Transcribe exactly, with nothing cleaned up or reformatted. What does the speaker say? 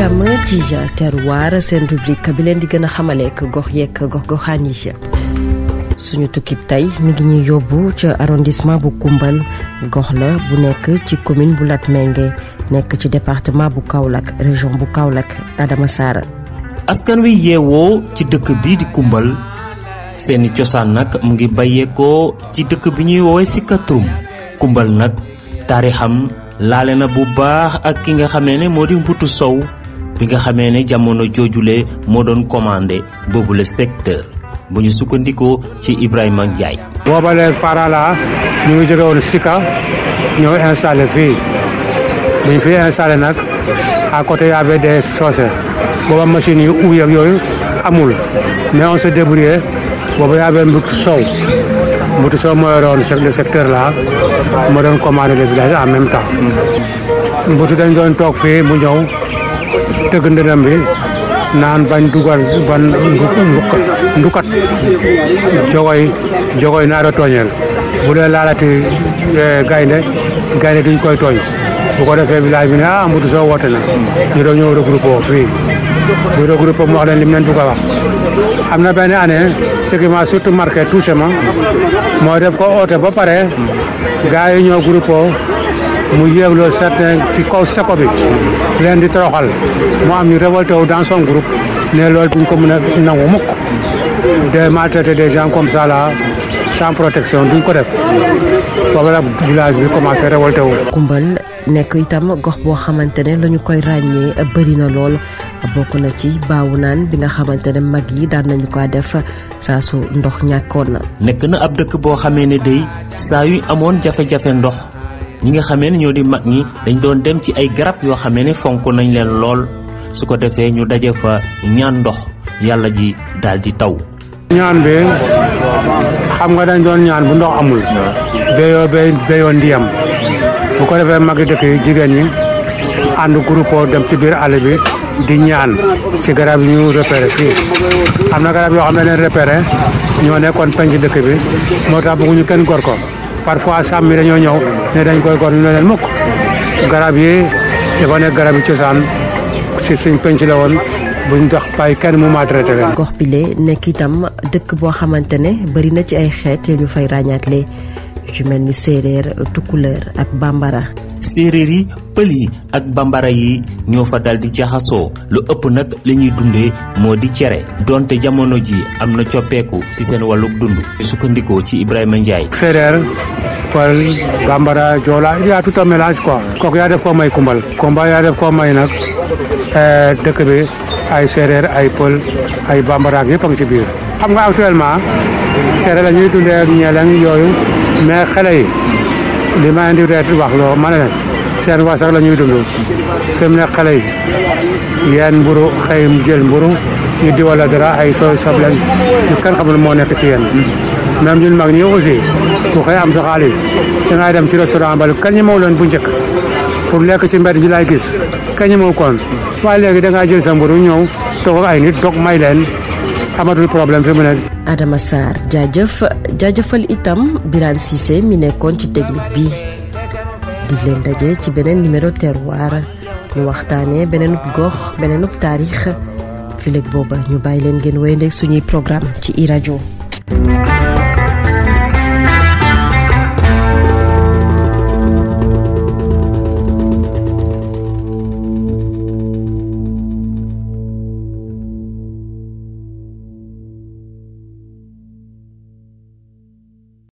jàmm ci terroir seen rubrique bi leen di gën a xamale ak gox yeek gox-goxaan yi suñu tukki tey mi ngi ñuy yóbbu ci arrondissement bu Koumbal gox la bu nekk ci commune bu Latmingué nekk ci département bu Kaolack région bu Kaolack Adama Sarr askan wi yeewoo ci dëkk bi di Koumbal seeni cosaan nag mu ngi bàyyeekoo ci dëkk bi ñuy woowee Sikatrum Koumbal nag taarixam laale na bu baax ak ki nga xamee ne moo di Mbutu Sow bi nga xamee ne jamono joojule moo doon commandé boobu le secteur bu ñu sukkandikoo ci Ibrahima Ndiaye. booba leen para la ñu ngi jóge woon Sika ñoo installé fii bu ñu fi installé nag à côté y avait des soose booba machine yu uy ak yooyu amul mais on se débrouillait booba y avait Mbutu Sow Mbutu Sow moo yoroon chef de secteur là moo doon commandé les villages en même temps Mbutu dañ doon toog fii mu ñëw tëgg ndënam bi naan bañ dugal ban ndukat jogoy jogoy naa do tooñeel bu dee laalati gaynde gaynde duñ koy tooñ bu ko defee village bi ne ah Mbutu Sow woote na ñu doon ñëw regroupé fii bu regroupé mu wax leen lim leen du ko wax am na benn année ce qui m'a surtout marqué touchement mooy def ko oote ba pare gars yi ñoo groupe mu yéegloo certain ci kaw seko bi leen di toroxal mu am ñu révolté wu dans son groupe ne loolu duñ ko mën a nangu mukk de maltraiter des gens comme ça là sans protection duñ ko def boobu la village bi commencé révolté wu Koumbal nekk itam gox boo xamante ne lañu koy ràññee bëri na lool bokk na ci baawu naan bi nga xamante ne mag yi daan nañu ko def saa su ndox ñàkkoon na nekk na ab dëkk boo xamee ne day saa yu amoon jafe-jafe ndox ñi nga xamee ne ñoo di mag ñi dañ doon dem ci ay garab yoo xamee ne fonk nañ leen lool su ko defee ñu daje fa ñaan ndox yàlla ji daal di taw ñaan bi xam nga dañ doon ñaan bu ndox amul béyoo béy béyoo ndiyam bu ko defee mag yi dëkk yi jigéen ñi ànd groupe dem ci biir àll bi di ñaan ci garab yi ñu repéré fii am na garab yoo xam ne leen repéré ñoo nekkoon penc dëkk bi moo tax bëgguñu kenn gor ko parfois sàmm yi dañoo ñëw ne dañ koy gor ñu ne leen mukk garab yi dafa nekk garab yi cosaan si suñ penc la woon buñ dox bàyyi kenn mu maltraité leen gox bile nekk itam dëkk boo xamante ne bëri na ci ay xeet yu ñu fay ràññaatle ci mel ni séeréer tukuleur ak bambara séeréer yi pël yi ak bambara yi ñoo fa dal di jaxasoo lu ëpp nag li ñuy dundee moo di cere donte jamono ji am na coppeeku ci seen wàlluk dund sukkandikoo ci Ibrahima Ndiaye séeréer pël bambara joola il y a tout un mélange quoi kooku yaa def koo may Koumbal Koumbal yaa def koo may nag dëkk bi ay séeréer ay pël ay bambara ak yëpp a ngi ci biir xam nga actuellement séeréer la ñuy dundee ak ñeeleng yooyu mais xale yi li ma indi reet wax loo ma ne seen wax sax la ñuy dund fi mu ne xale yi yeen mburu xëy jël mburu ñu di wala dara ay sooy soble ñu kenn xamul moo nekk ci yeen même ñun mag ñi aussi bu xëy am sa xaalis dangay dem ci restaurant bal kenn ñi moo leen bu njëkk pour lekk ci mbedd ñi lay gis kenn ñi moo koon waaye léegi dangay jël sa mburu ñëw toog ak ay nit dog may leen amatul problème fi mu ne Adama Sarr jaajëf jaajëfal itam Birane Cissé mi nekkoon ci technique bi di leen daje ci beneen numéro terroir ñu waxtaanee beneen gox beneen taarix fileeg booba ñu bàyyi leen ngeen wéy ndeg suñuy programme ci iRadio.